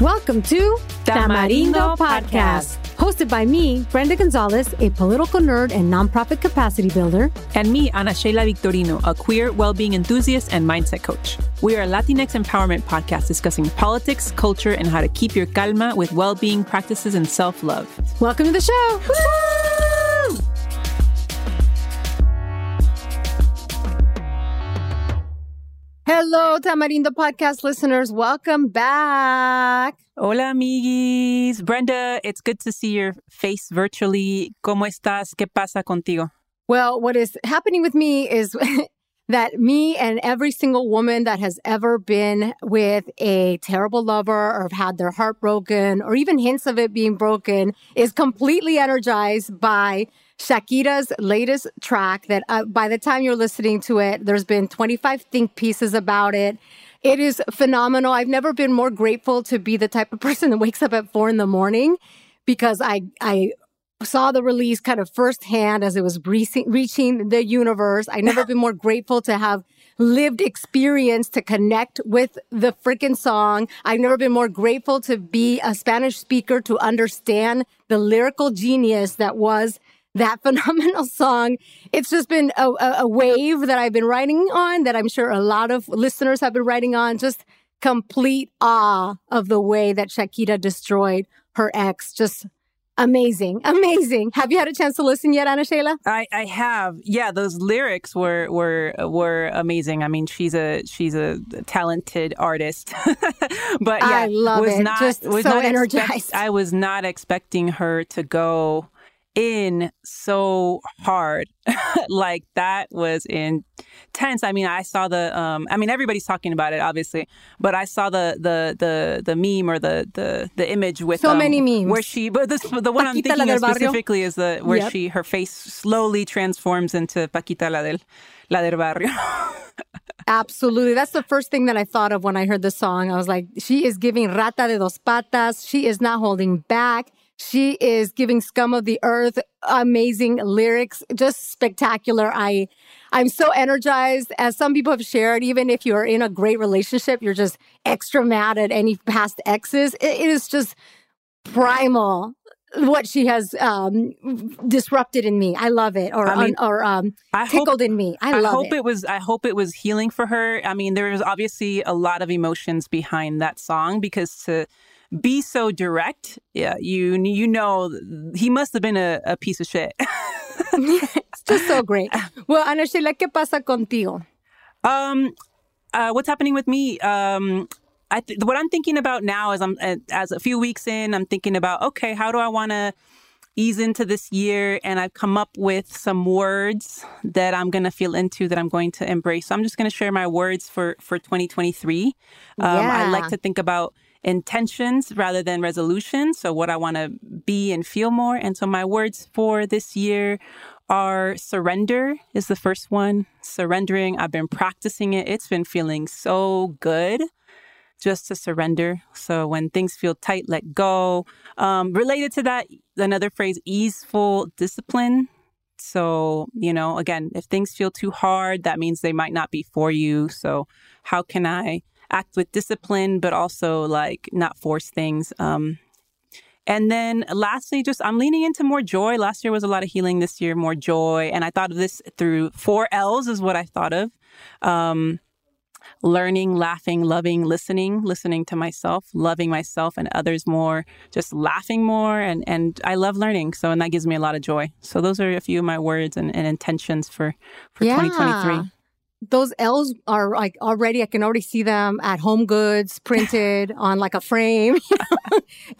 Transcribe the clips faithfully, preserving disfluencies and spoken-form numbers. Welcome to Tamarindo Podcast, hosted by me, Brenda Gonzalez, a political nerd and nonprofit capacity builder, and me, Ana Sheila Victorino, a queer well-being enthusiast and mindset coach. We are a Latinx empowerment podcast discussing politics, culture, and how to keep your calma with well-being practices and self-love. Welcome to the show. Woo! Hello, Tamarindo Podcast listeners. Welcome back. Hola, amiguis. Brenda, it's good to see your face virtually. ¿Cómo estás? ¿Qué pasa contigo? Well, what is happening with me is that me and every single woman that has ever been with a terrible lover or had their heart broken or even hints of it being broken is completely energized by Shakira's latest track that uh, by the time you're listening to it, there's been twenty-five think pieces about it. It is phenomenal. I've never been more grateful to be the type of person that wakes up at four in the morning because I I saw the release kind of firsthand as it was re- reaching the universe. I've never been more grateful to have lived experience to connect with the freaking song. I've never been more grateful to be a Spanish speaker to understand the lyrical genius that was that phenomenal song. It's just been a, a wave that I've been riding on, that I'm sure a lot of listeners have been riding on. Just complete awe of the way that Shakira destroyed her ex. Just amazing, amazing. Have you had a chance to listen yet, Ana Sheila? I, I have. Yeah, those lyrics were were were amazing. I mean, she's a she's a talented artist. But yeah, I love was it. Not, just was so not energized. Expect, I was not expecting her to go in so hard. Like, that was intense. I mean, I saw the um I mean, everybody's talking about it, obviously, but I saw the the the the meme or the the, the image with so um, many memes where she but this, the one Paquita I'm thinking of specifically is the where yep. she her face slowly transforms into Paquita la del la del barrio. Absolutely. That's the first thing that I thought of when I heard the song. I was like, she is giving rata de dos patas. She is not holding back. She is giving scum of the earth, amazing lyrics, just spectacular. I, I'm so energized. As some people have shared, even if you're in a great relationship, you're just extra mad at any past exes. It is just primal what she has um, disrupted in me. I love it, or I mean, un, or um, tickled hope, in me. I, I love hope it. it was, I hope it was healing for her. I mean, there was obviously a lot of emotions behind that song because to be so direct, yeah, you you know, he must have been a, a piece of shit. It's just so great. Well, Ana Sheila, ¿qué pasa contigo? Um, uh, what's happening with me? Um, I th- what I'm thinking about now is I'm as a few weeks in, I'm thinking about, okay, how do I want to ease into this year? And I've come up with some words that I'm going to feel into, that I'm going to embrace. So I'm just going to share my words for, for twenty twenty-three. Um, yeah. I like to think about intentions rather than resolutions. So what I want to be and feel more. And so my words for this year are surrender is the first one. Surrendering. I've been practicing it. It's been feeling so good just to surrender. So when things feel tight, let go. Um, related to that, another phrase, easeful discipline. So, you know, again, if things feel too hard, that means they might not be for you. So how can I act with discipline, but also like not force things. Um, and then lastly, just I'm leaning into more joy. Last year was a lot of healing. This year, more joy. And I thought of this through four L's is what I thought of. Um, learning, laughing, loving, listening, listening to myself, loving myself and others more, just laughing more. And, and I love learning. So, and that gives me a lot of joy. So those are a few of my words and, and intentions for, for yeah. twenty twenty-three. Those L's are like already, I can already see them at Home Goods printed on like a frame.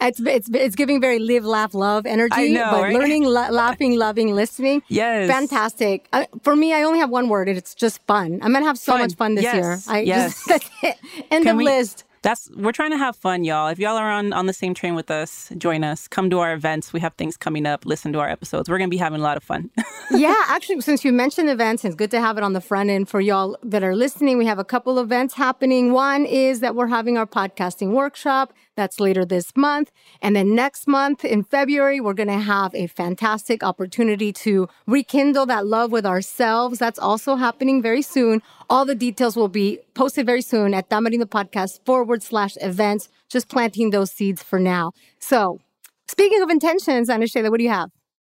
it's, it's it's giving very live, laugh, love energy. I know, but right? Learning, la- laughing, loving, listening. Yes. Fantastic. I, for me, I only have one word and it's just fun. I'm going to have so fun. much fun this yes. year. I, yes. Just, that's it. End can of we, list. That's, we're trying to have fun, y'all. If y'all are on, on the same train with us, join us. Come to our events. We have things coming up. Listen to our episodes. We're going to be having a lot of fun. Yeah, actually, since you mentioned events, it's good to have it on the front end for y'all that are listening. We have a couple events happening. One is that we're having our podcasting workshop. That's later this month. And then next month in February, we're going to have a fantastic opportunity to rekindle that love with ourselves. That's also happening very soon. All the details will be posted very soon at Tamarindo Podcast forward. forward slash events. Just planting those seeds for now. So speaking of intentions, Ana Sheila, what do you have?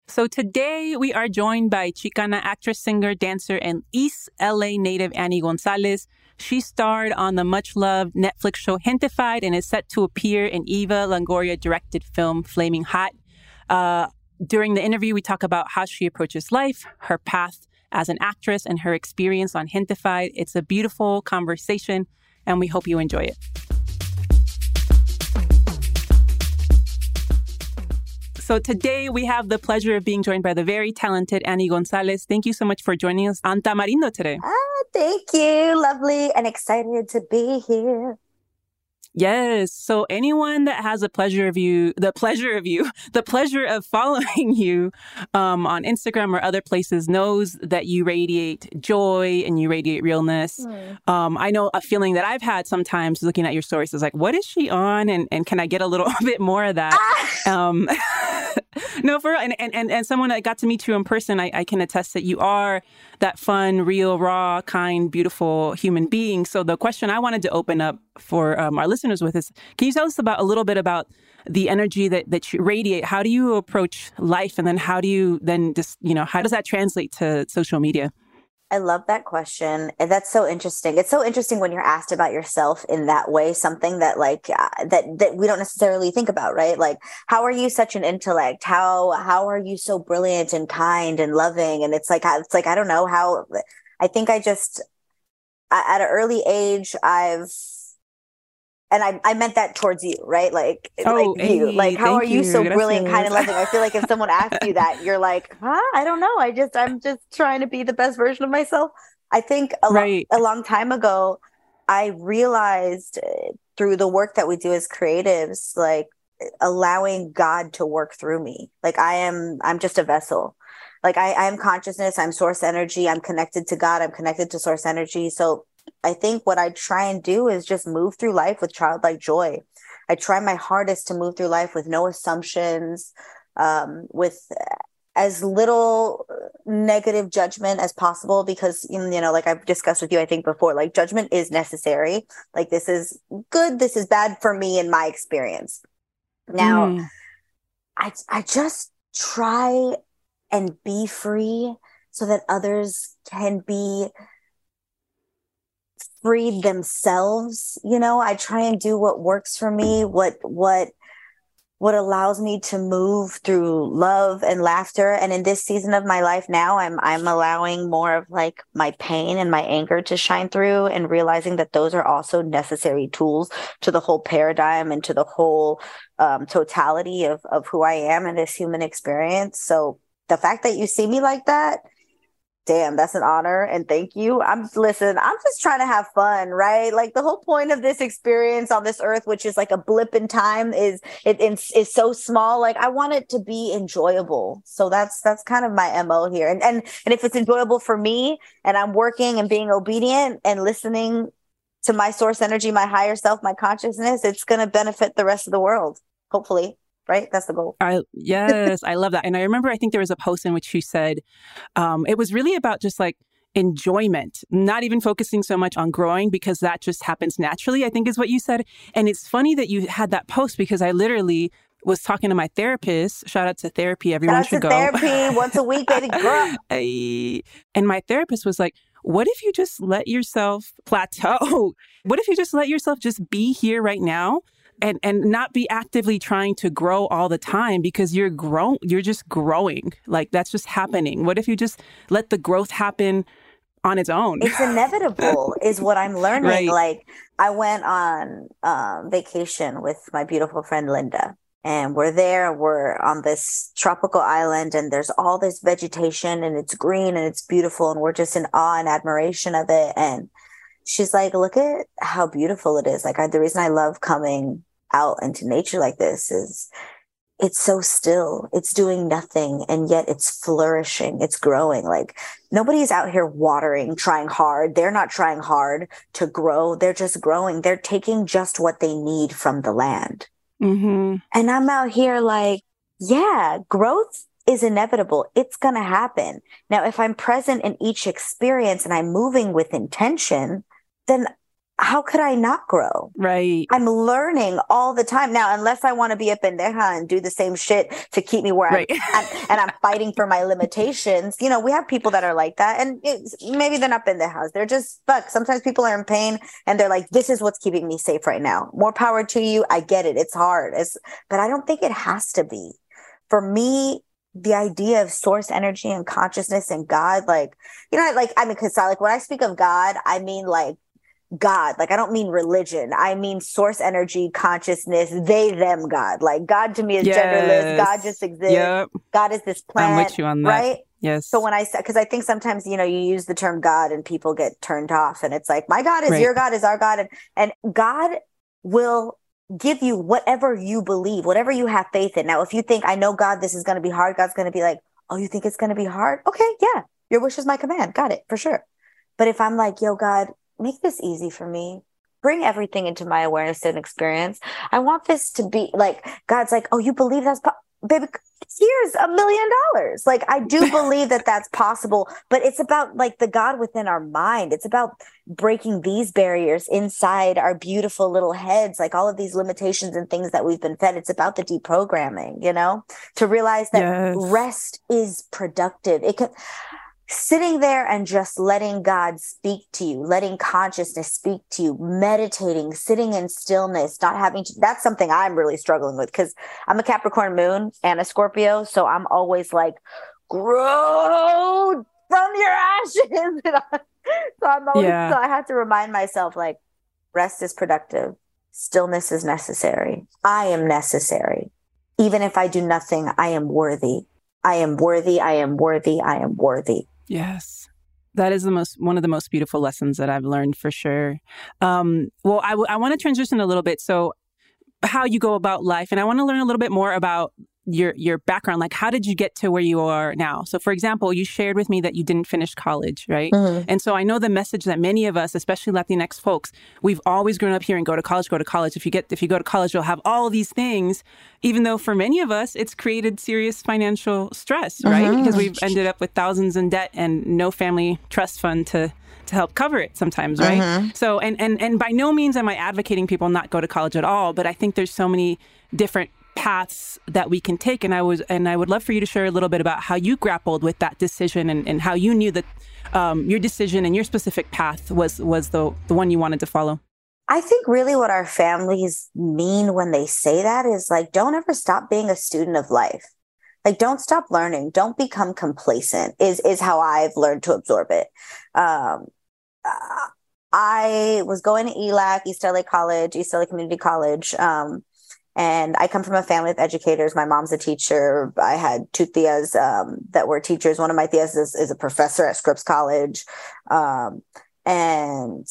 So today we are joined by Chicana actress, singer, dancer, and East L A native Annie Gonzalez. She starred on the much-loved Netflix show Gentefied and is set to appear in Eva Longoria-directed film Flamin Hot. Uh, during the interview, we talk about how she approaches life, her path as an actress, and her experience on Gentefied. It's a beautiful conversation, and we hope you enjoy it. So today we have the pleasure of being joined by the very talented Annie Gonzalez. Thank you so much for joining us on Tamarindo today. Oh, thank you. Lovely and excited to be here. Yes. So anyone that has the pleasure of you, the pleasure of you, the pleasure of following you um, on Instagram or other places knows that you radiate joy and you radiate realness. Mm. Um, I know a feeling that I've had sometimes looking at your stories is like, what is she on? And, and can I get a little bit more of that? Ah! Um No, for real. And, and, and someone I got to meet you in person, I, I can attest that you are that fun, real, raw, kind, beautiful human being. So the question I wanted to open up for um, our listeners with is, can you tell us about a little bit about the energy that, that you radiate? How do you approach life? And then how do you then just, you know, how does that translate to social media? I love that question. And that's so interesting. It's so interesting when you're asked about yourself in that way, something that like, uh, that, that we don't necessarily think about, right? Like, how are you such an intellect? How, how are you so brilliant and kind and loving? And it's like, it's like, I don't know how, I think I just, I, at an early age, I've, and I, I meant that towards you, right? Like, oh, like you, hey, like, how are you, you so brilliant, kind and loving? I feel like if someone asks you that, you're like, huh? I don't know. I just, I'm just trying to be the best version of myself. I think a, right. lo- a long time ago, I realized through the work that we do as creatives, like allowing God to work through me. Like I am, I'm just a vessel. Like I, I am consciousness. I'm source energy. I'm connected to God. I'm connected to source energy. So I think what I try and do is just move through life with childlike joy. I try my hardest to move through life with no assumptions, um, with as little negative judgment as possible, because, you know, like I've discussed with you, I think before, like judgment is necessary. Like this is good. This is bad for me in my experience. Now, mm. I I just try and be free so that others can be freed themselves. You know, I try and do what works for me, what what what allows me to move through love and laughter. And in this season of my life now, I'm I'm allowing more of like my pain and my anger to shine through, and realizing that those are also necessary tools to the whole paradigm and to the whole um, totality of of who I am in this human experience. So the fact that you see me like that, damn, that's an honor. And thank you. I'm listen, I'm just trying to have fun, right? Like the whole point of this experience on this earth, which is like a blip in time, is it is, is so small. Like I want it to be enjoyable. So that's, that's kind of my M O here. And, and, and if it's enjoyable for me and I'm working and being obedient and listening to my source energy, my higher self, my consciousness, it's going to benefit the rest of the world. Hopefully. Right? That's the goal. I, yes, I love that. And I remember, I think there was a post in which you said um, it was really about just like enjoyment, not even focusing so much on growing, because that just happens naturally, I think is what you said. And it's funny that you had that post, because I literally was talking to my therapist. Shout out to therapy. Everyone should go. Therapy once a week, baby girl. I, and my therapist was like, what if you just let yourself plateau? What if you just let yourself just be here right now? And and not be actively trying to grow all the time, because you're grow you're just growing. Like that's just happening. What if you just let the growth happen on its own? It's inevitable is what I'm learning. Right. Like I went on um, vacation with my beautiful friend Linda, and we're there. We're on this tropical island, and there's all this vegetation, and it's green and it's beautiful, and we're just in awe and admiration of it. And she's like, look at how beautiful it is. Like I, the reason I love coming out into nature like this is it's so still, it's doing nothing, and yet it's flourishing, it's growing. Like nobody's out here watering, trying hard. They're not trying hard to grow. They're just growing. They're taking just what they need from the land. Mm-hmm. And I'm out here like, yeah, growth is inevitable. It's going to happen. Now, if I'm present in each experience and I'm moving with intention, then how could I not grow? Right. I'm learning all the time now, unless I want to be a pendeja and do the same shit to keep me where right. I'm at, and I'm fighting for my limitations. You know, we have people that are like that, and maybe they're not pendejas. They're just fuck. Sometimes people are in pain and they're like, this is what's keeping me safe right now. More power to you. I get it. It's hard. It's, but I don't think it has to be. For me, the idea of source energy and consciousness and God, like, you know, like, I mean, because I like when I speak of God, I mean like God, like I don't mean religion. I mean source energy, consciousness, they, them, God. Like God to me is yes. genderless. God just exists. Yep. God is this planet. I'm with you on that. Right? Yes. So when I say, because I think sometimes, you know, you use the term God and people get turned off, and it's like, my God is right. your God is our God. And, and God will give you whatever you believe, whatever you have faith in. Now, if you think, I know God, this is going to be hard, God's going to be like, oh, you think it's going to be hard? Okay. Yeah. Your wish is my command. Got it. For sure. But if I'm like, yo, God, make this easy for me. Bring everything into my awareness and experience. I want this to be like, God's like, oh, you believe that's po- baby, here's a million dollars. Like, I do believe that that's possible, but it's about like the God within our mind. It's about breaking these barriers inside our beautiful little heads, like all of these limitations and things that we've been fed. It's about the deprogramming, you know, to realize that yes. rest is productive. It can, sitting there and just letting God speak to you, letting consciousness speak to you, meditating, sitting in stillness, not having to, that's something I'm really struggling with because I'm a Capricorn moon and a Scorpio. So I'm always like, grow from your ashes. So I'm always, yeah. so I have to remind myself, like, rest is productive. Stillness is necessary. I am necessary. Even if I do nothing, I am worthy. I am worthy. I am worthy. I am worthy. Yes. That is the most one of the most beautiful lessons that I've learned for sure. Um, well, I, w- I want to transition a little bit. So how you go about life, and I want to learn a little bit more about your your background. Like, how did you get to where you are now? So, for example, you shared with me that you didn't finish college, right? Mm-hmm. And so I know the message that many of us, especially Latinx folks, we've always grown up here and go to college, go to college. If you get if you go to college, you'll have all these things, even though for many of us, it's created serious financial stress, right? Mm-hmm. Because we've ended up with thousands in debt and no family trust fund to to help cover it sometimes, right? Mm-hmm. So, and, and, and by no means am I advocating people not go to college at all, but I think there's so many different paths that we can take. And I was, and I would love for you to share a little bit about how you grappled with that decision and, and how you knew that um, your decision and your specific path was, was the, the one you wanted to follow. I think really what our families mean when they say that is like, don't ever stop being a student of life. Like, don't stop learning. Don't become complacent is, is how I've learned to absorb it. Um, uh, I was going to E L A C, East L A College, East L A Community College. Um, And I come from a family of educators. My mom's a teacher. I had two tias um, that were teachers. One of my tias is, is a professor at Scripps College. Um, and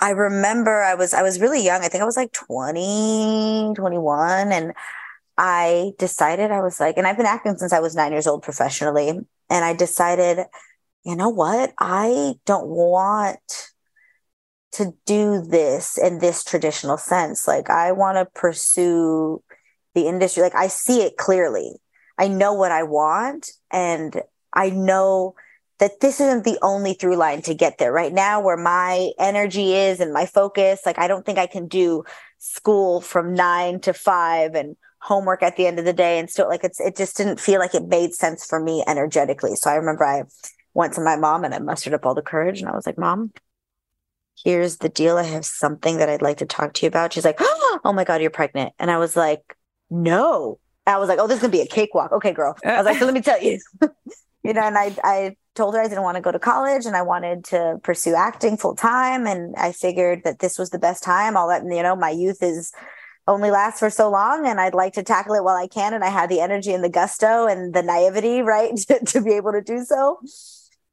I remember I was I was really young. I think I was like twenty, twenty-one. And I decided I was like, and I've been acting since I was nine years old professionally. And I decided, you know what? I don't want to do this in this traditional sense. Like, I want to pursue the industry. Like, I see it clearly. I know what I want. And I know that this isn't the only through line to get there right now, where my energy is and my focus. Like, I don't think I can do school from nine to five and homework at the end of the day. And still, like, it's, it just didn't feel like it made sense for me energetically. So I remember I went to my mom and I mustered up all the courage and I was like, Mom, here's the deal. I have something that I'd like to talk to you about. She's like, oh my God, you're pregnant. And I was like, no. I was like, oh, this is going to be a cakewalk. Okay, girl. I was like, so let me tell you. You know, and I I told her I didn't want to go to college and I wanted to pursue acting full time. And I figured that this was the best time. I'll let, you know, my youth is only lasts for so long and I'd like to tackle it while I can. And I had the energy and the gusto and the naivety, right, to, to be able to do so.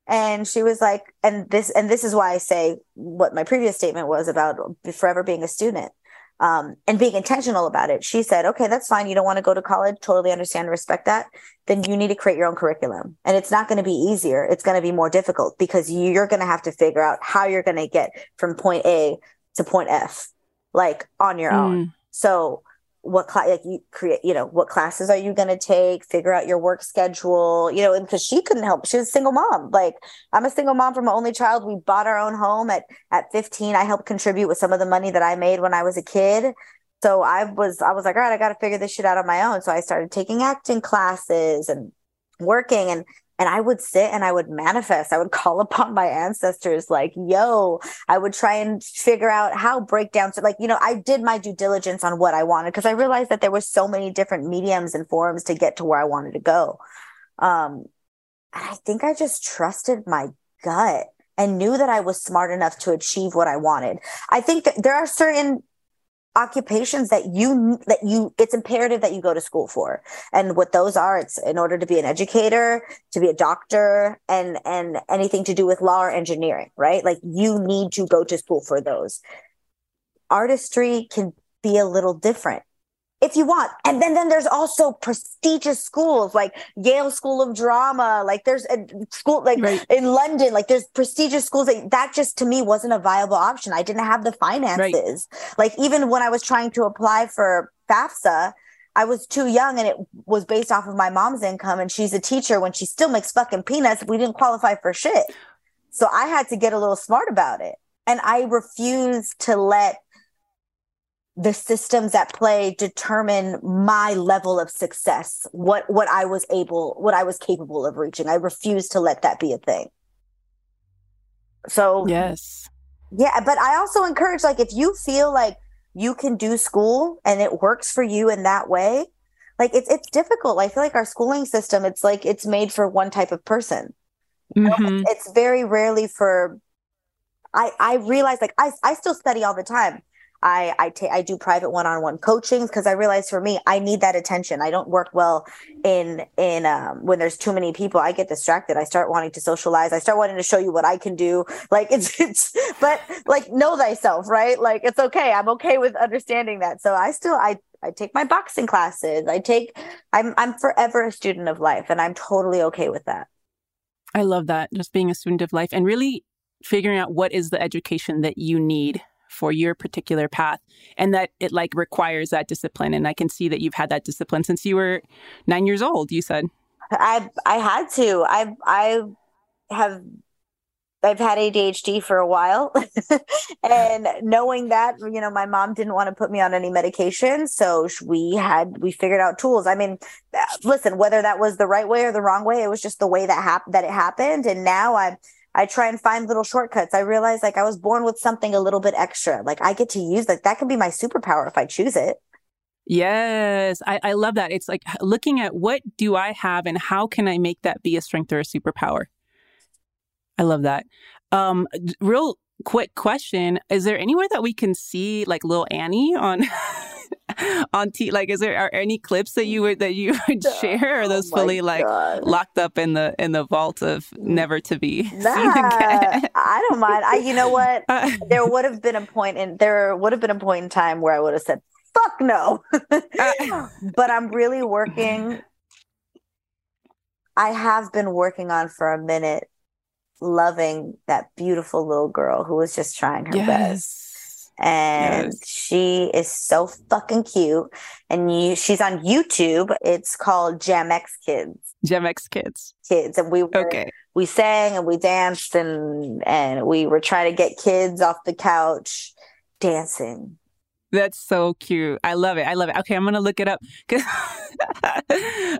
And she was like, and this, and this is why I say what my previous statement was about forever being a student um, and being intentional about it. She said, okay, that's fine. You don't want to go to college. Totally understand and respect that. Then you need to create your own curriculum. And it's not going to be easier. It's going to be more difficult because you're going to have to figure out how you're going to get from point A to point F, like on your mm. own. So what cl- like you create, you know, what classes are you going to take? Figure out your work schedule, you know, and because she couldn't help. She was a single mom. Like, I'm a single mom from an only child. We bought our own home at, at fifteen. I helped contribute with some of the money that I made when I was a kid. So I was, I was like, all right, I got to figure this shit out on my own. So I started taking acting classes and working, and And I would sit and I would manifest. I would call upon my ancestors, like, yo, I would try and figure out how breakdowns, like, you know, I did my due diligence on what I wanted, because I realized that there were so many different mediums and forums to get to where I wanted to go. Um, and I think I just trusted my gut and knew that I was smart enough to achieve what I wanted. I think that there are certain occupations that you that you it's imperative that you go to school for, and what those are, it's in order to be an educator, to be a doctor, and and anything to do with law or engineering, right? Like, you need to go to school for those. Artistry can be a little different if you want. And then then there's also prestigious schools like Yale School of Drama, like there's a school like right. in London, like there's prestigious schools that, that just to me wasn't a viable option. I didn't have the finances. Right. Like, even when I was trying to apply for FAFSA, I was too young, and it was based off of my mom's income, and she's a teacher when she still makes fucking peanuts. We didn't qualify for shit. So I had to get a little smart about it. And I refused to let the systems at play determine my level of success, what what I was able, what I was capable of reaching. I refused to let that be a thing. So, yes. Yeah. But I also encourage, like, if you feel like you can do school and it works for you in that way, like, it's, it's difficult. I feel like our schooling system, it's like, it's made for one type of person. Mm-hmm. You know, it's very rarely for, I, I realize, like, I, I still study all the time. I I, ta- I do private one-on-one coachings, because I realized for me, I need that attention. I don't work well in in um, when there's too many people. I get distracted. I start wanting to socialize. I start wanting to show you what I can do. Like, it's it's but like, know thyself, right? Like, it's okay. I'm okay with understanding that. So I still I I take my boxing classes. I take I'm I'm forever a student of life, and I'm totally okay with that. I love that, just being a student of life and really figuring out what is the education that you need for your particular path, and that it like requires that discipline. And I can see that you've had that discipline since you were nine years old, you said. I I had to. I've I have I've had A D H D for a while. And knowing that, you know, my mom didn't want to put me on any medication. So we had, we figured out tools. I mean, listen, whether that was the right way or the wrong way, it was just the way that hap- that it happened. And now I'm I try and find little shortcuts. I realized, like, I was born with something a little bit extra. Like, I get to use, like, that can be my superpower if I choose it. Yes. I, I love that. It's like looking at what do I have and how can I make that be a strength or a superpower? I love that. Um, real quick question. Is there anywhere that we can see, like, Lil Annie on... on t like is there are any clips that you would that you would share, or are those oh fully like God. locked up in the in the vault of never to be nah, seen again? I don't mind. I you know what uh, there would have been a point in there would have been a point in time where I would have said fuck no. uh, but I'm really working I have been working on for a minute loving that beautiful little girl who was just trying her yes. best. And yes. she is so fucking cute. And you, she's on YouTube. It's called Jam X Kids. Jam X Kids. Kids. And we were, okay. we sang and we danced and, and we were trying to get kids off the couch dancing. That's so cute. I love it. I love it. Okay, I'm gonna look it up.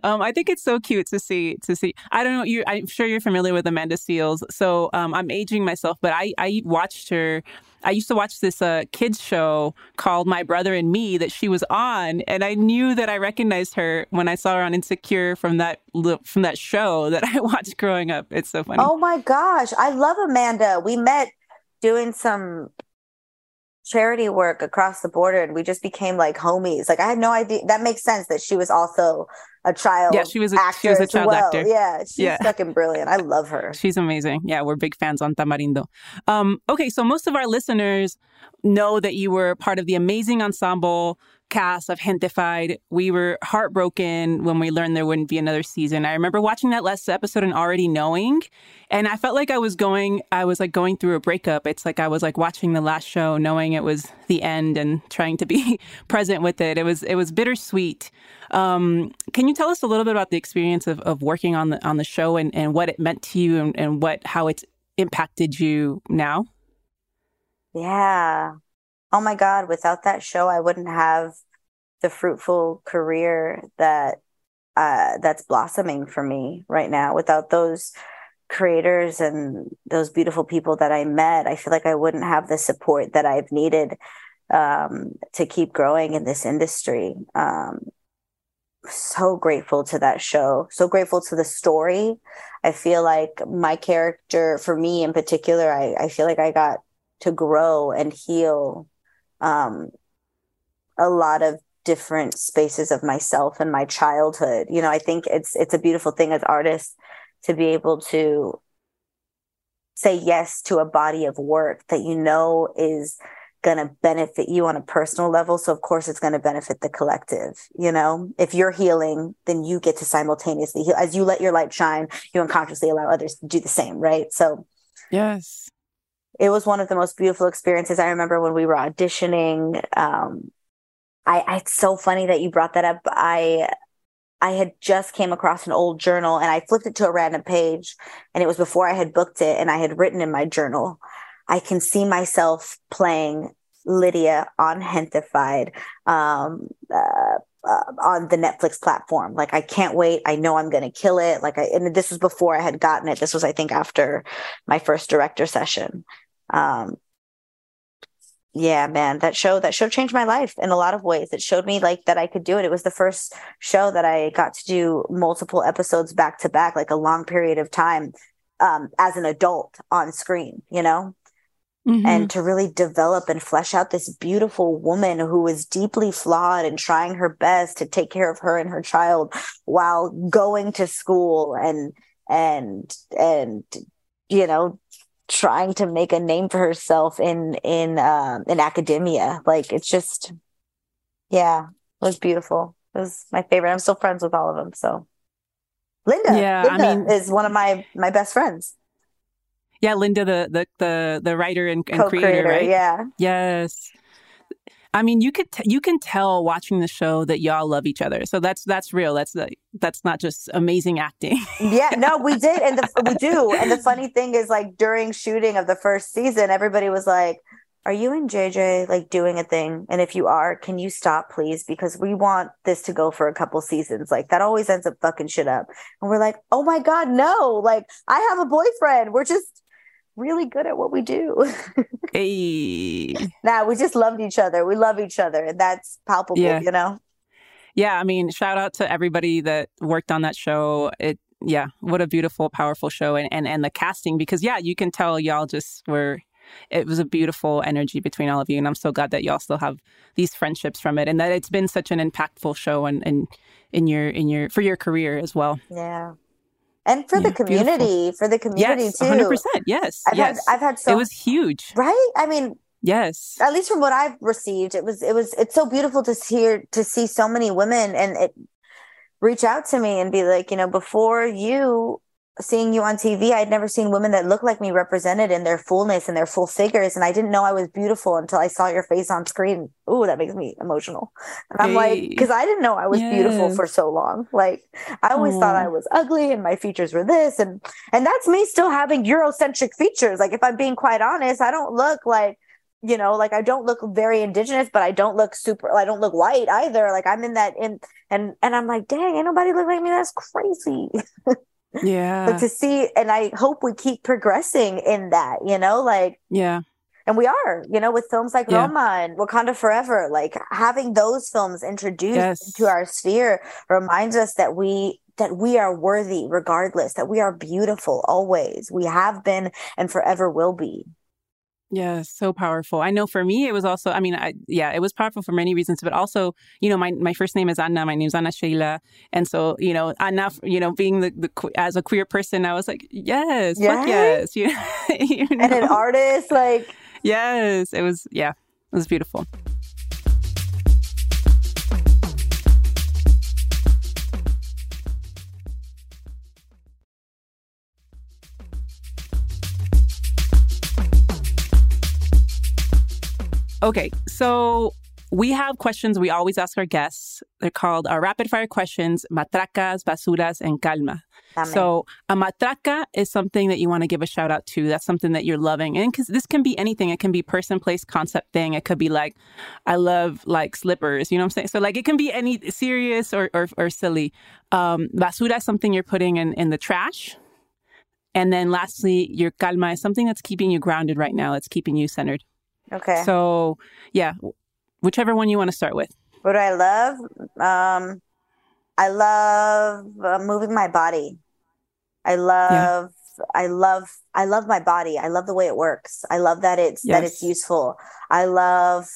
um, I think it's so cute to see. To see, I don't know. You, I'm sure you're familiar with Amanda Seals. So um, I'm aging myself, but I, I watched her. I used to watch this uh, kids show called My Brother and Me that she was on, and I knew that I recognized her when I saw her on Insecure from that from that show that I watched growing up. It's so funny. Oh my gosh, I love Amanda. We met doing some charity work across the border, and we just became like homies. Like, I had no idea. That makes sense that she was also a child. Yeah, she was a, actor she was a child well. actor. Yeah, she's yeah. fucking brilliant. I love her. She's amazing. Yeah, we're big fans on Tamarindo. Um, okay, so most of our listeners know that you were part of the amazing ensemble cast of Gentefied, we were heartbroken when we learned there wouldn't be another season. I remember watching that last episode and already knowing, and I felt like I was going, I was like going through a breakup. It's like I was like watching the last show, knowing it was the end and trying to be present with it. It was it was bittersweet. Um, can you tell us a little bit about the experience of, of working on the on the show and, and what it meant to you and, and what how it's impacted you now? Yeah. Oh my God, without that show, I wouldn't have the fruitful career that uh, that's blossoming for me right now. Without those creators and those beautiful people that I met, I feel like I wouldn't have the support that I've needed um, to keep growing in this industry. Um, so grateful to that show. So grateful to the story. I feel like my character, for me in particular, I, I feel like I got to grow and heal um a lot of different spaces of myself and my childhood. You know, I think it's it's a beautiful thing as artists to be able to say yes to a body of work that you know is going to benefit you on a personal level. So of course it's going to benefit the collective. You know, if you're healing, then you get to simultaneously heal. As you let your light shine, you unconsciously allow others to do the same, right? So yes. It was one of the most beautiful experiences. I remember when we were auditioning. Um, I, I it's so funny that you brought that up. I I had just came across an old journal and I flipped it to a random page, and it was before I had booked it, and I had written in my journal, I can see myself playing Lydia on Gentefied um, uh, uh, on the Netflix platform. Like, I can't wait. I know I'm going to kill it. Like, I, and this was before I had gotten it. This was, I think, after my first director session. Um, yeah, man, that show, that show changed my life in a lot of ways. It showed me like that I could do it. It was the first show that I got to do multiple episodes back to back, like a long period of time, um, as an adult on screen, you know, mm-hmm. and to really develop and flesh out this beautiful woman who was deeply flawed and trying her best to take care of her and her child while going to school and, and, and, you know, trying to make a name for herself in in um in academia. Like, it's just, yeah, it was beautiful. It was my favorite. I'm still friends with all of them. So Linda, yeah, Linda I mean, is one of my my best friends. Yeah, Linda, the the the, the writer and, and creator, right? Yeah. Yes. I mean, you could t- you can tell watching the show that y'all love each other. So that's that's real. That's the, that's not just amazing acting. Yeah, no, we did, and the, we do. And the funny thing is, like, during shooting of the first season, everybody was like, "Are you and J J like doing a thing? And if you are, can you stop, please? Because we want this to go for a couple seasons. Like, that always ends up fucking shit up." And we're like, "Oh my God, no! Like, I have a boyfriend. We're just really good at what we do." Hey. Nah, we just loved each other. We love each other. And that's palpable, yeah. You know? Yeah. I mean, shout out to everybody that worked on that show. It, yeah. What a beautiful, powerful show. And, and, and the casting, because yeah, you can tell y'all just were, it was a beautiful energy between all of you. And I'm so glad that y'all still have these friendships from it and that it's been such an impactful show and, and in your, in your, for your career as well. Yeah. And for yeah, the community, beautiful. for the community yes, too. one hundred percent, yes, I've yes. Had, I've had so it was huge, right? I mean, yes. At least from what I've received, it was it was it's so beautiful to hear to see so many women and it reach out to me and be like, you know, before you seeing you on T V, I'd never seen women that looked like me represented in their fullness and their full figures, and I didn't know I was beautiful until I saw your face on screen. Ooh, that makes me emotional. And I'm hey. like, because I didn't know I was yes. beautiful for so long. Like, I always Aww. thought I was ugly, and my features were this, and and that's me still having Eurocentric features. Like, if I'm being quite honest, I don't look like, you know, like I don't look very indigenous, but I don't look super. I don't look white either. Like, I'm in that in and and I'm like, dang, ain't nobody look like me. That's crazy. Yeah. But to see, and I hope we keep progressing in that, you know, like, yeah. And we are, you know, with films like yeah. Roma and Wakanda Forever, like having those films introduced yes. into our sphere reminds us that we, that we are worthy regardless, that we are beautiful always. We have been and forever will be. Yeah, so powerful. I know for me, it was also, I mean, I, yeah, it was powerful for many reasons, but also, you know, my, my first name is Ana. My name's Ana Sheila. And so, you know, Ana, you know, being the, the as a queer person, I was like, yes, yes. fuck yes. You, you know? And an artist, like. Yes, it was, yeah, it was beautiful. Okay, so we have questions we always ask our guests. They're called our rapid fire questions, matracas, basuras, and calma. Amén. So a matraca is something that you want to give a shout out to. That's something that you're loving. And because this can be anything. It can be person, place, concept, thing. It could be like, I love like slippers. You know what I'm saying? So like it can be any serious or, or, or silly. Um, basura is something you're putting in, in the trash. And then lastly, your calma is something that's keeping you grounded right now. It's keeping you centered. Okay. So, yeah, whichever one you want to start with. What do I love? Um, I love uh, moving my body. I love, yeah. I love, I love my body. I love the way it works. I love that it's, yes. that it's useful. I love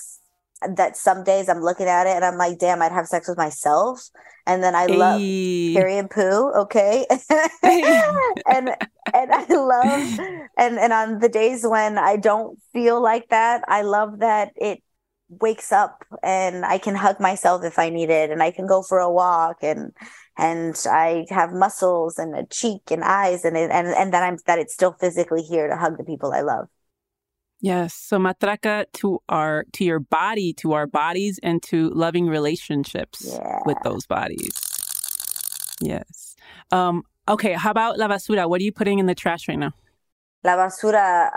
that some days I'm looking at it and I'm like, damn, I'd have sex with myself. And then I hey. love period poo. Okay. and, and I love, and, and on the days when I don't feel like that, I love that it wakes up and I can hug myself if I need it. And I can go for a walk and, and I have muscles and a cheek and eyes and, and, and that I'm, that it's still physically here to hug the people I love. Yes. So matraca to our, to your body, to our bodies, and to loving relationships yeah. with those bodies. Yes. Um, okay. How about la basura? What are you putting in the trash right now? La basura,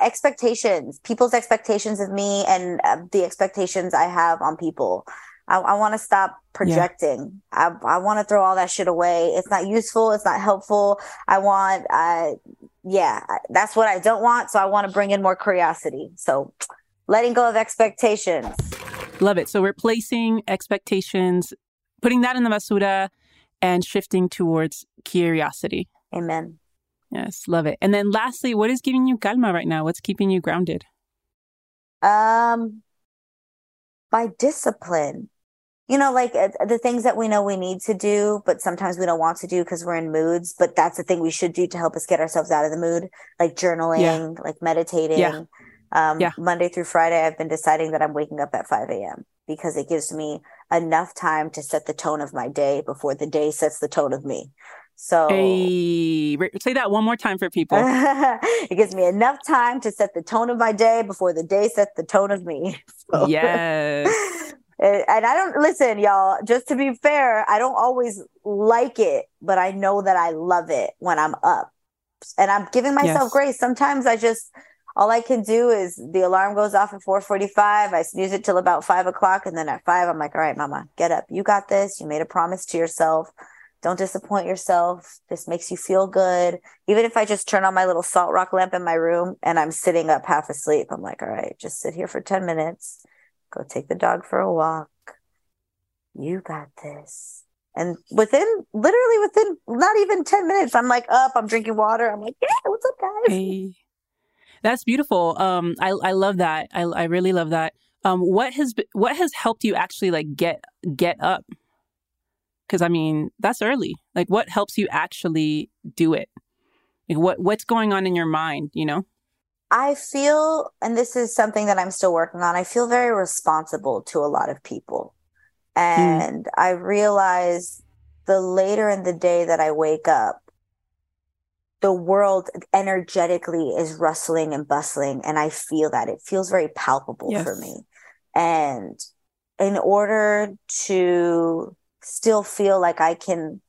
uh, expectations, people's expectations of me and uh, the expectations I have on people. I, I want to stop projecting. Yeah. I, I want to throw all that shit away. It's not useful. It's not helpful. I want, uh, yeah, that's what I don't want. So I want to bring in more curiosity. So letting go of expectations. Love it. So replacing expectations, putting that in the basura and shifting towards curiosity. Amen. Yes. Love it. And then lastly, what is giving you calma right now? What's keeping you grounded? Um, by discipline. You know, like uh, the things that we know we need to do, but sometimes we don't want to do because we're in moods. But that's the thing we should do to help us get ourselves out of the mood, like journaling, yeah. like meditating. Yeah. Um, yeah. Monday through Friday, I've been deciding that I'm waking up at five a.m. because it gives me enough time to set the tone of my day before the day sets the tone of me. So hey, say that one more time for people. It gives me enough time to set the tone of my day before the day sets the tone of me. So. Yes. And I don't listen, y'all, just to be fair, I don't always like it, but I know that I love it when I'm up and I'm giving myself yes. grace. Sometimes I just, all I can do is the alarm goes off at four forty-five. I snooze it till about five o'clock. And then at five, I'm like, all right, mama, get up. You got this. You made a promise to yourself. Don't disappoint yourself. This makes you feel good. Even if I just turn on my little salt rock lamp in my room and I'm sitting up half asleep, I'm like, all right, just sit here for ten minutes. Go take the dog for a walk. You got this. And within, literally within not even ten minutes, I'm like up, I'm drinking water. I'm like, yeah, what's up, guys? Hey. That's beautiful. Um, I, I love that. I, I really love that. Um, what has what has helped you actually like get get up? Because, I mean, that's early. Like, what helps you actually do it? Like, what what's going on in your mind, you know? I feel, and this is something that I'm still working on, I feel very responsible to a lot of people. And mm. I realize the later in the day that I wake up, the world energetically is rustling and bustling. And I feel that. It feels very palpable yes. for me. And in order to still feel like I can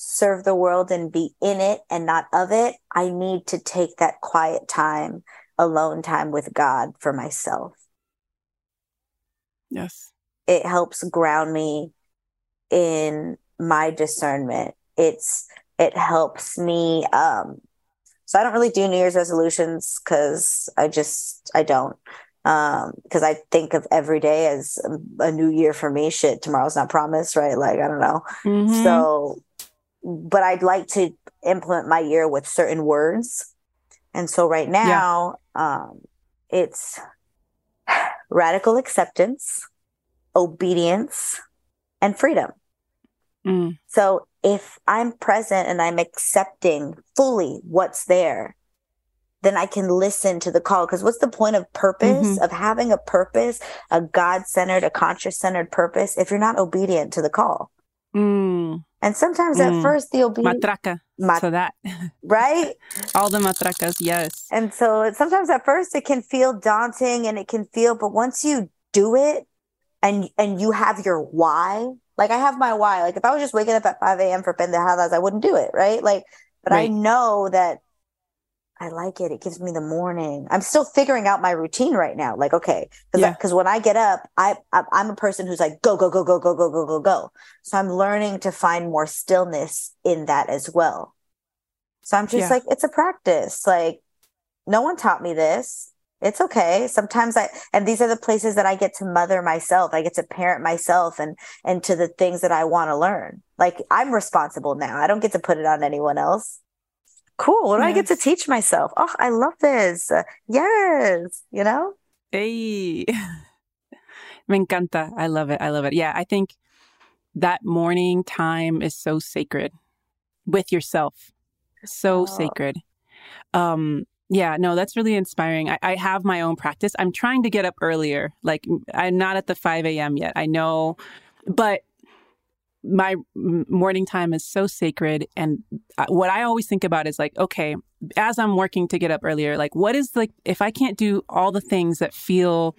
serve the world and be in it and not of it, I need to take that quiet time, alone time with God for myself. Yes. It helps ground me in my discernment. It's, it helps me. Um, so I don't really do New Year's resolutions because I just, I don't. Um, because I think of every day as a new year for me. Shit, tomorrow's not promised, right? Like, I don't know. Mm-hmm. So, but I'd like to implement my year with certain words. And so right now, yeah. um, it's radical acceptance, obedience, and freedom. Mm. So if I'm present and I'm accepting fully what's there, then I can listen to the call. Because what's the point of purpose, mm-hmm. of having a purpose, a God-centered, a conscious-centered purpose, if you're not obedient to the call? Mm. And sometimes mm. at first the obedience, Ma- so that right all the matracas, yes. And so it, sometimes at first it can feel daunting and it can feel, but once you do it and and you have your why, like I have my why, like if I was just waking up at five a.m. for pendejadas, I wouldn't do it, right? Like, but right. I know that I like it. It gives me the morning. I'm still figuring out my routine right now. Like, okay, because yeah. when I get up, I, I I'm a person who's like, go, go, go, go, go, go, go, go, go. So I'm learning to find more stillness in that as well. So I'm just yeah. like, it's a practice. Like, no one taught me this. It's okay. Sometimes I, and these are the places that I get to mother myself. I get to parent myself and, and to the things that I want to learn. Like, I'm responsible now. I don't get to put it on anyone else. Cool. What do yes. I get to teach myself? Oh, I love this. Yes. You know? Hey. Me encanta. I love it. I love it. Yeah. I think that morning time is so sacred with yourself. So oh. sacred. Um, yeah. No, that's really inspiring. I, I have my own practice. I'm trying to get up earlier. Like, I'm not at the five a.m. yet. I know. But my morning time is so sacred. And what I always think about is like, okay, as I'm working to get up earlier, like what is like, if I can't do all the things that feel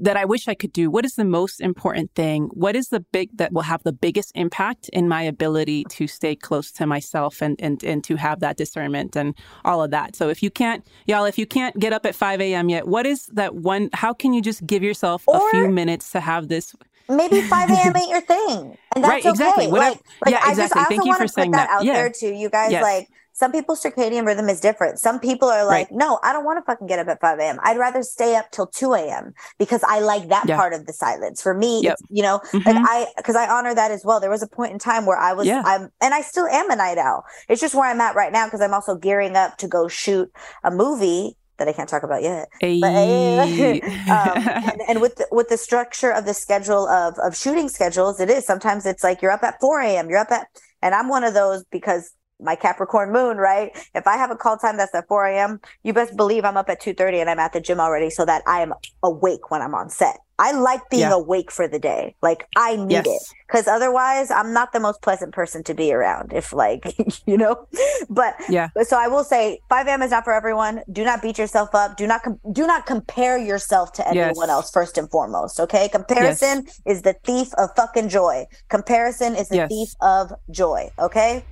that I wish I could do, what is the most important thing? What is the big that will have the biggest impact in my ability to stay close to myself and, and, and to have that discernment and all of that? So if you can't, y'all, if you can't get up at five a.m. yet, what is that one? How can you just give yourself or- a few minutes to have this? Maybe five a.m. ain't your thing. And that's right, exactly. okay. What like, I, like yeah, I exactly. just I also want to put that, that out yeah. there too. You guys, yes. like, some people's circadian rhythm is different. Some people are like, right. no, I don't want to fucking get up at five a.m. I'd rather stay up till two a.m. because I like that yeah. part of the silence. For me, yep. it's, you know, mm-hmm. and I, because I honor that as well. There was a point in time where I was, yeah. I'm, and I still am a night owl. It's just where I'm at right now because I'm also gearing up to go shoot a movie that I can't talk about yet. Hey. But, um, and, and with the, with the structure of the schedule of of shooting schedules, it is sometimes it's like you're up at four a.m. You're up at, and I'm one of those because my Capricorn moon, right? If I have a call time that's at four a.m., you best believe I'm up at two thirty and I'm at the gym already so that I am awake when I'm on set. I like being yeah. awake for the day. Like, I need yes. it because otherwise I'm not the most pleasant person to be around if like, you know, but yeah. So I will say five a.m. is not for everyone. Do not beat yourself up. Do not, com- do not compare yourself to anyone yes. else first and foremost. Okay. Comparison yes. is the thief of fucking joy. Comparison is the yes. thief of joy. Okay.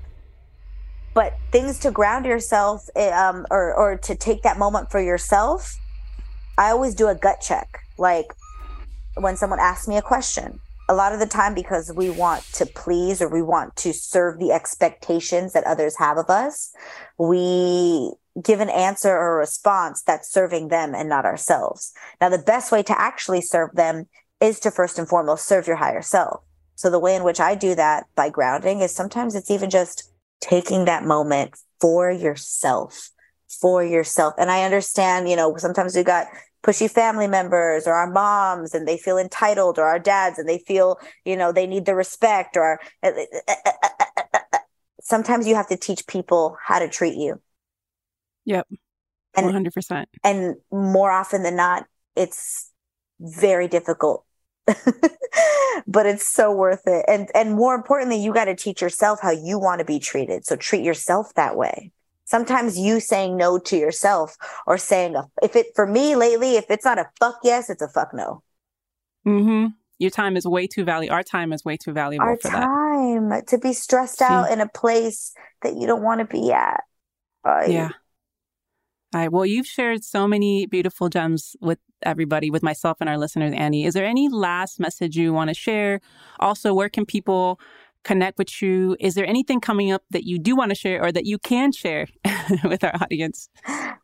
But things to ground yourself um, or, or to take that moment for yourself. I always do a gut check. Like, when someone asks me a question, a lot of the time because we want to please or we want to serve the expectations that others have of us, we give an answer or a response that's serving them and not ourselves. Now, the best way to actually serve them is to first and foremost serve your higher self. So the way in which I do that by grounding is sometimes it's even just taking that moment for yourself, for yourself. And I understand, you know, sometimes we got pushy family members or our moms and they feel entitled, or our dads and they feel, you know, they need the respect, or uh, uh, uh, uh, uh, uh. sometimes you have to teach people how to treat you. Yep. one hundred percent. And, and more often than not, it's very difficult, but it's so worth it. And, and more importantly, you got to teach yourself how you want to be treated. So treat yourself that way. Sometimes you saying no to yourself or saying, a, if it, for me lately, if it's not a fuck yes, it's a fuck no. Mm-hmm. Your time is way too valuable. Our time is way too valuable Our for that. Our time to be stressed See? out in a place that you don't want to be at. Uh, yeah. All right. Well, you've shared so many beautiful gems with everybody, with myself and our listeners, Annie. Is there any last message you want to share? Also, where can people connect with you? Is there anything coming up that you do want to share or that you can share with our audience?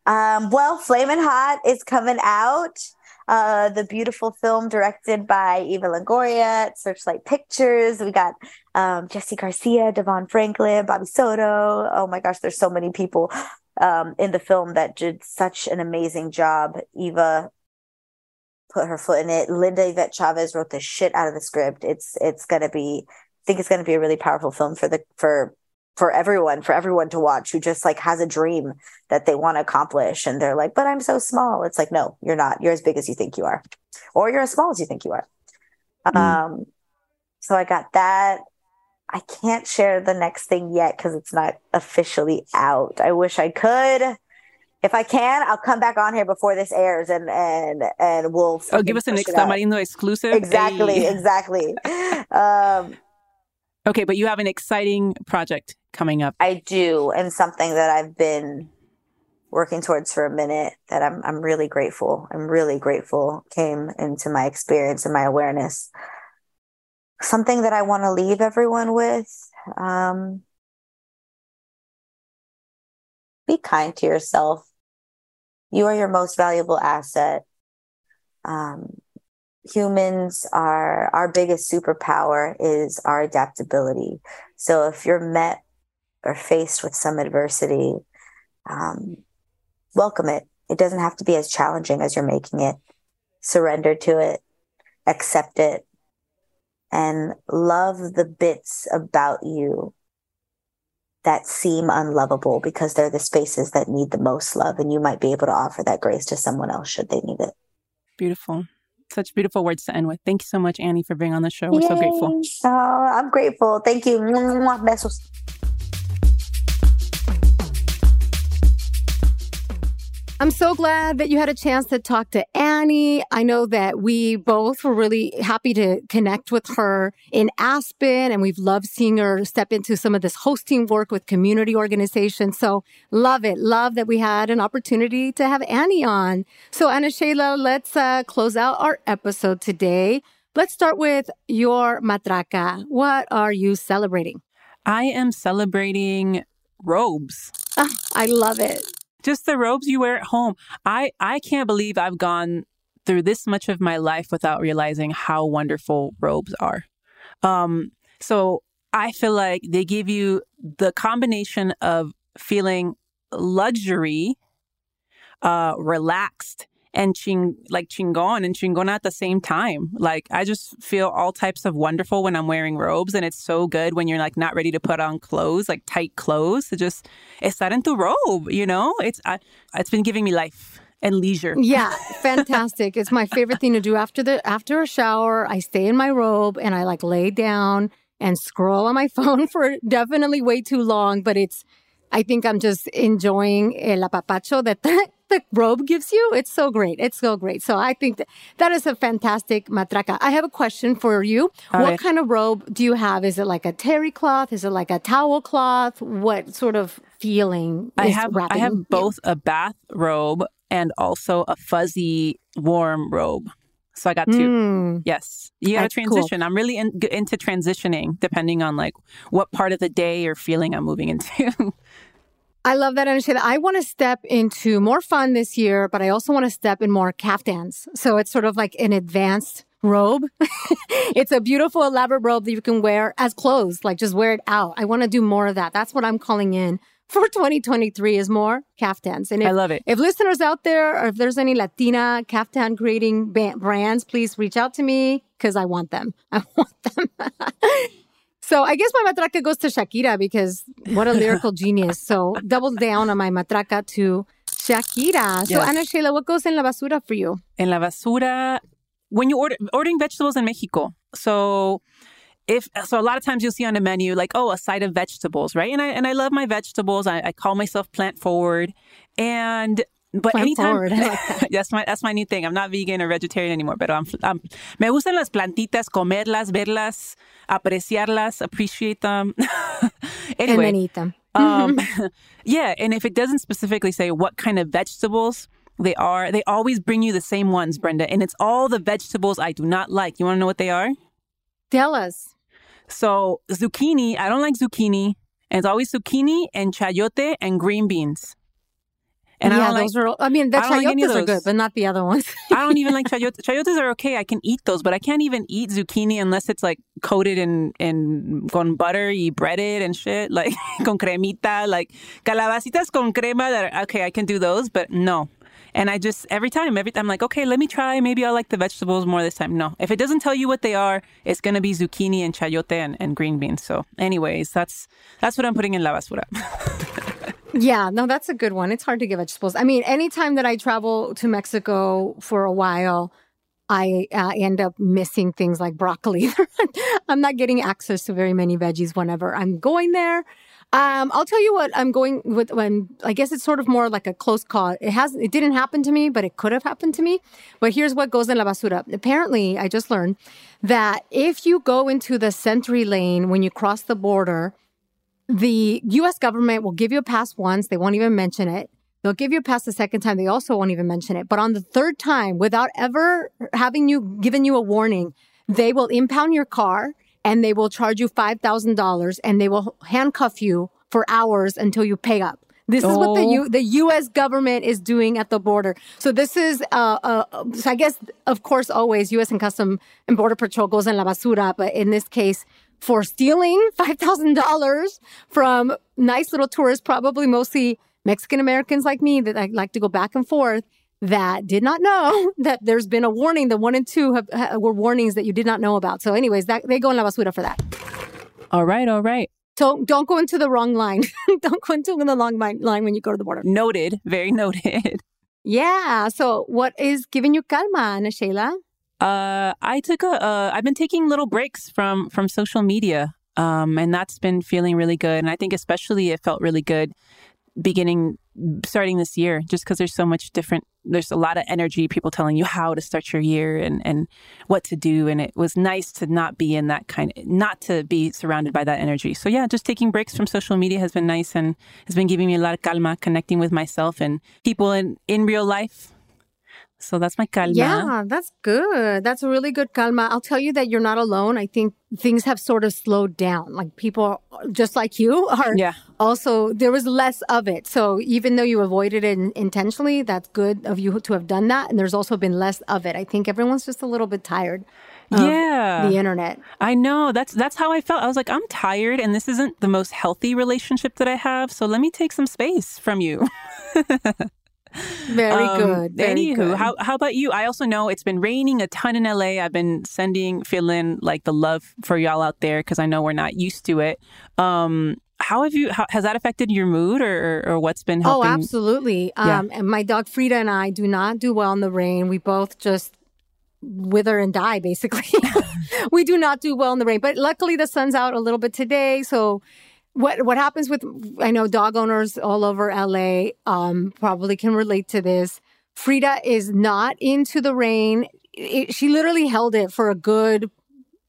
Um, well, Flamin' Hot is coming out. Uh, the beautiful film directed by Eva Longoria at Searchlight Pictures. We got um, Jesse Garcia, Devon Franklin, Bobby Soto. Oh my gosh, there's so many people um, in the film that did such an amazing job. Eva put her foot in it. Linda Yvette Chavez wrote the shit out of the script. It's it's going to be I think it's going to be a really powerful film for the for for everyone for everyone to watch who just like has a dream that they want to accomplish and they're like, but I'm so small. It's like, no, you're not. You're as big as you think you are, or you're as small as you think you are. Mm. Um, so I got that. I can't share the next thing yet because it's not officially out. I wish I could. If I can, I'll come back on here before this airs, and and and we'll. Oh, give us an next Tamarindo exclusive. Exactly, hey. exactly. um, okay, but you have an exciting project coming up. I do, and something that I've been working towards for a minute that I'm I'm really grateful. I'm really grateful came into my experience and my awareness. Something that I want to leave everyone with. Um, be kind to yourself. You are your most valuable asset. Um, humans are, our biggest superpower is our adaptability. So if you're met or faced with some adversity, um, welcome it. It doesn't have to be as challenging as you're making it. Surrender to it, accept it, and love the bits about you that seem unlovable, because they're the spaces that need the most love. And you might be able to offer that grace to someone else should they need it. Beautiful. Such beautiful words to end with. Thank you so much, Annie, for being on the show. We're Yay. so grateful. Oh, I'm grateful. Thank you. Besos. I'm so glad that you had a chance to talk to Annie. I know that we both were really happy to connect with her in Aspen, and we've loved seeing her step into some of this hosting work with community organizations. So love it. Love that we had an opportunity to have Annie on. So Ana Sheila, let's uh, close out our episode today. Let's start with your matraca. What are you celebrating? I am celebrating robes. Oh, I love it. Just the robes you wear at home. I, I can't believe I've gone through this much of my life without realizing how wonderful robes are. Um, so I feel like they give you the combination of feeling luxury, uh, relaxed, and ching, like chingon and chingona at the same time. Like, I just feel all types of wonderful when I'm wearing robes. And it's so good when you're like not ready to put on clothes, like tight clothes, to just estar en tu robe, you know? It's I, it's been giving me life and leisure. Yeah, fantastic. It's my favorite thing to do after the after a shower. I stay in my robe and I like lay down and scroll on my phone for definitely way too long. But it's, I think I'm just enjoying el apapacho that the, the robe gives you. It's so great. It's so great. So I think that, that is a fantastic matraca. I have a question for you. All what right. kind of robe do you have? Is it like a terry cloth? Is it like a towel cloth? What sort of feeling I is have, wrapping I have you? Both a bath robe and also a fuzzy warm robe. So I got two. Mm. Yes. You got to transition. Cool. I'm really in, into transitioning, depending on like what part of the day or feeling I'm moving into. I love that, Ana Sheila. I want to step into more fun this year, but I also want to step in more caftans. So it's sort of like an advanced robe. It's a beautiful, elaborate robe that you can wear as clothes, like just wear it out. I want to do more of that. That's what I'm calling in for twenty twenty-three is more caftans. And if, I love it. If listeners out there, or if there's any Latina caftan creating ba- brands, please reach out to me because I want them. I want them. So I guess my matraca goes to Shakira because what a lyrical genius. So double down on my matraca to Shakira. Yes. So Ana Sheila, what goes en la basura for you? En la basura, when you order, ordering vegetables in Mexico. So... If so, a lot of times you'll see on the menu like, oh, a side of vegetables, right? And I and I love my vegetables. I, I call myself plant forward, and but plant anytime forward. I like that. that's my that's my new thing. I'm not vegan or vegetarian anymore, but I'm, I'm me gustan las plantitas, comerlas, verlas, apreciarlas, appreciate them. Anyway, and then eat them. um, yeah, and if it doesn't specifically say what kind of vegetables. They are, they always bring you the same ones, Brenda, and it's all the vegetables I do not like. You want to know what they are? Tell us. So zucchini, I don't like zucchini. And it's always zucchini and chayote and green beans. And yeah, I don't those like, are, I mean, the I chayotes like are good, but not the other ones. I don't even like chayotes. Chayotes are okay. I can eat those, but I can't even eat zucchini unless it's like coated in, in con butter, y breaded and shit, like con cremita, like calabacitas con crema. That are, okay, I can do those, but no. And I just, every time, every time, I'm like, okay, let me try. Maybe I'll like the vegetables more this time. No. If it doesn't tell you what they are, it's going to be zucchini and chayote and, and green beans. So anyways, that's that's what I'm putting in la basura. Yeah, no, that's a good one. It's hard to get vegetables. I mean, anytime that I travel to Mexico for a while, I uh, end up missing things like broccoli. I'm not getting access to very many veggies whenever I'm going there. Um, I'll tell you what I'm going with when, I guess it's sort of more like a close call. It hasn't, it didn't happen to me, but it could have happened to me. But here's what goes in la basura. Apparently, I just learned that if you go into the Sentry Lane when you cross the border, the U S government will give you a pass once. They won't even mention it. They'll give you a pass the second time. They also won't even mention it. But on the third time, without ever having you given you a warning, they will impound your car. And they will charge you five thousand dollars and they will handcuff you for hours until you pay up. This oh. is what the U- the U S government is doing at the border. So this is, uh, uh, so I guess, of course, always U S and Customs and Border Patrol goes en la basura. But in this case, for stealing five thousand dollars from nice little tourists, probably mostly Mexican-Americans like me that I like to go back and forth, that did not know that there's been a warning. The one and two have, ha, were warnings that you did not know about. So anyways, that they go en la basura for that. All right, all right. So don't go into the wrong line. Don't go into the wrong line when you go to the border. Noted, very noted. Yeah, so what is giving you calma, Ana Sheila? Uh, I took a, uh, I've been taking little breaks from, from social media, um, and that's been feeling really good. And I think especially it felt really good beginning, starting this year, just because there's so much different, there's a lot of energy, people telling you how to start your year and, and what to do. And it was nice to not be in that kind of, not to be surrounded by that energy. So yeah, just taking breaks from social media has been nice and has been giving me a lot of calma, connecting with myself and people in, in real life. So that's my calma. Yeah, that's good. That's a really good calma. I'll tell you that you're not alone. I think things have sort of slowed down. Like people, just like you, are yeah. also, there was less of it. So even though you avoided it intentionally, that's good of you to have done that. And there's also been less of it. I think everyone's just a little bit tired of yeah. the internet. I know. That's that's how I felt. I was like, I'm tired and this isn't the most healthy relationship that I have. So let me take some space from you. Very um, good. Very anywho, good. How, how about you? I also know it's been raining a ton in L A. I've been sending, feeling like the love for y'all out there because I know we're not used to it. Um, how have you, how, has that affected your mood or, or, or what's been helping? Oh, absolutely. Yeah. Um, and my dog Frida and I do not do well in the rain. We both just wither and die, basically. We do not do well in the rain. But luckily the sun's out a little bit today. So What what happens with, I know dog owners all over L A um, probably can relate to this. Frida is not into the rain. It, she literally held it for a good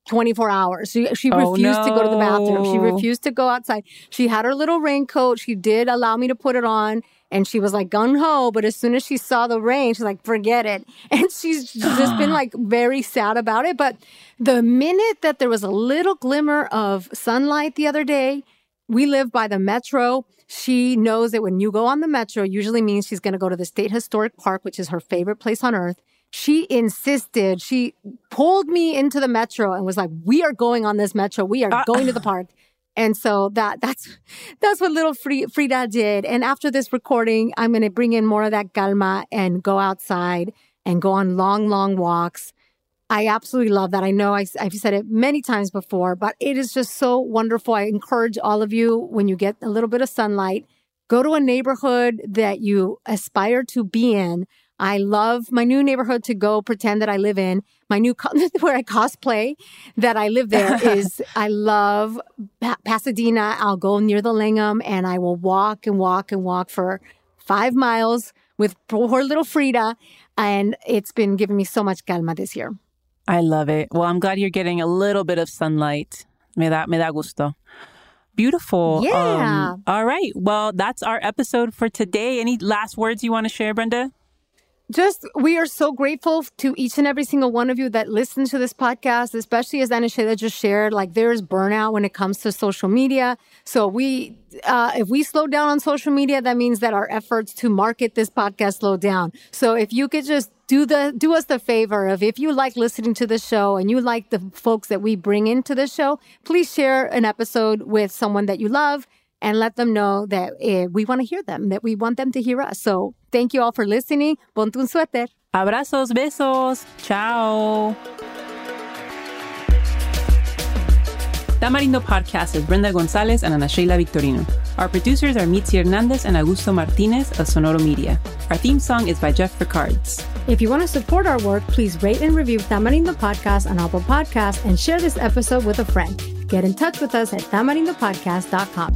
twenty-four hours. She, she oh, refused no. to go to the bathroom. She refused to go outside. She had her little raincoat. She did allow me to put it on. And she was like gung-ho. But as soon as she saw the rain, she's like, forget it. And she's just been like very sad about it. But the minute that there was a little glimmer of sunlight the other day, we live by the metro. She knows that when you go on the metro, usually means she's going to go to the State Historic Park, which is her favorite place on earth. She insisted. She pulled me into the metro and was like, we are going on this metro. We are uh, going to the park. And so that that's that's what little Frida did. And after this recording, I'm going to bring in more of that calma and go outside and go on long, long walks. I absolutely love that. I know I, I've said it many times before, but it is just so wonderful. I encourage all of you, when you get a little bit of sunlight, go to a neighborhood that you aspire to be in. I love my new neighborhood to go pretend that I live in. My new, co- where I cosplay that I live there is, I love pa- Pasadena. I'll go near the Langham and I will walk and walk and walk for five miles with poor little Frida. And it's been giving me so much calma this year. I love it. Well, I'm glad you're getting a little bit of sunlight. Me da, me da gusto. Beautiful. Yeah. Um, all right. Well, that's our episode for today. Any last words you want to share, Brenda? Just, we are so grateful to each and every single one of you that listens to this podcast, especially as Ana Sheila just shared, like there is burnout when it comes to social media. So we, uh, if we slow down on social media, that means that our efforts to market this podcast slow down. So if you could just do the do us the favor of, if you like listening to the show and you like the folks that we bring into the show, please share an episode with someone that you love and let them know that uh, we want to hear them, that we want them to hear us. So thank you all for listening. Ponte un suéter. Abrazos, besos. Ciao. Tamarindo Podcast is Brenda Gonzalez and Ana Sheila Victorino. Our producers are Mitzi Hernández and Augusto Martínez of Sonoro Media. Our theme song is by Jeff Ricards. If you want to support our work, please rate and review Tamarindo Podcast on Apple Podcasts and share this episode with a friend. Get in touch with us at tamarindo podcast dot com.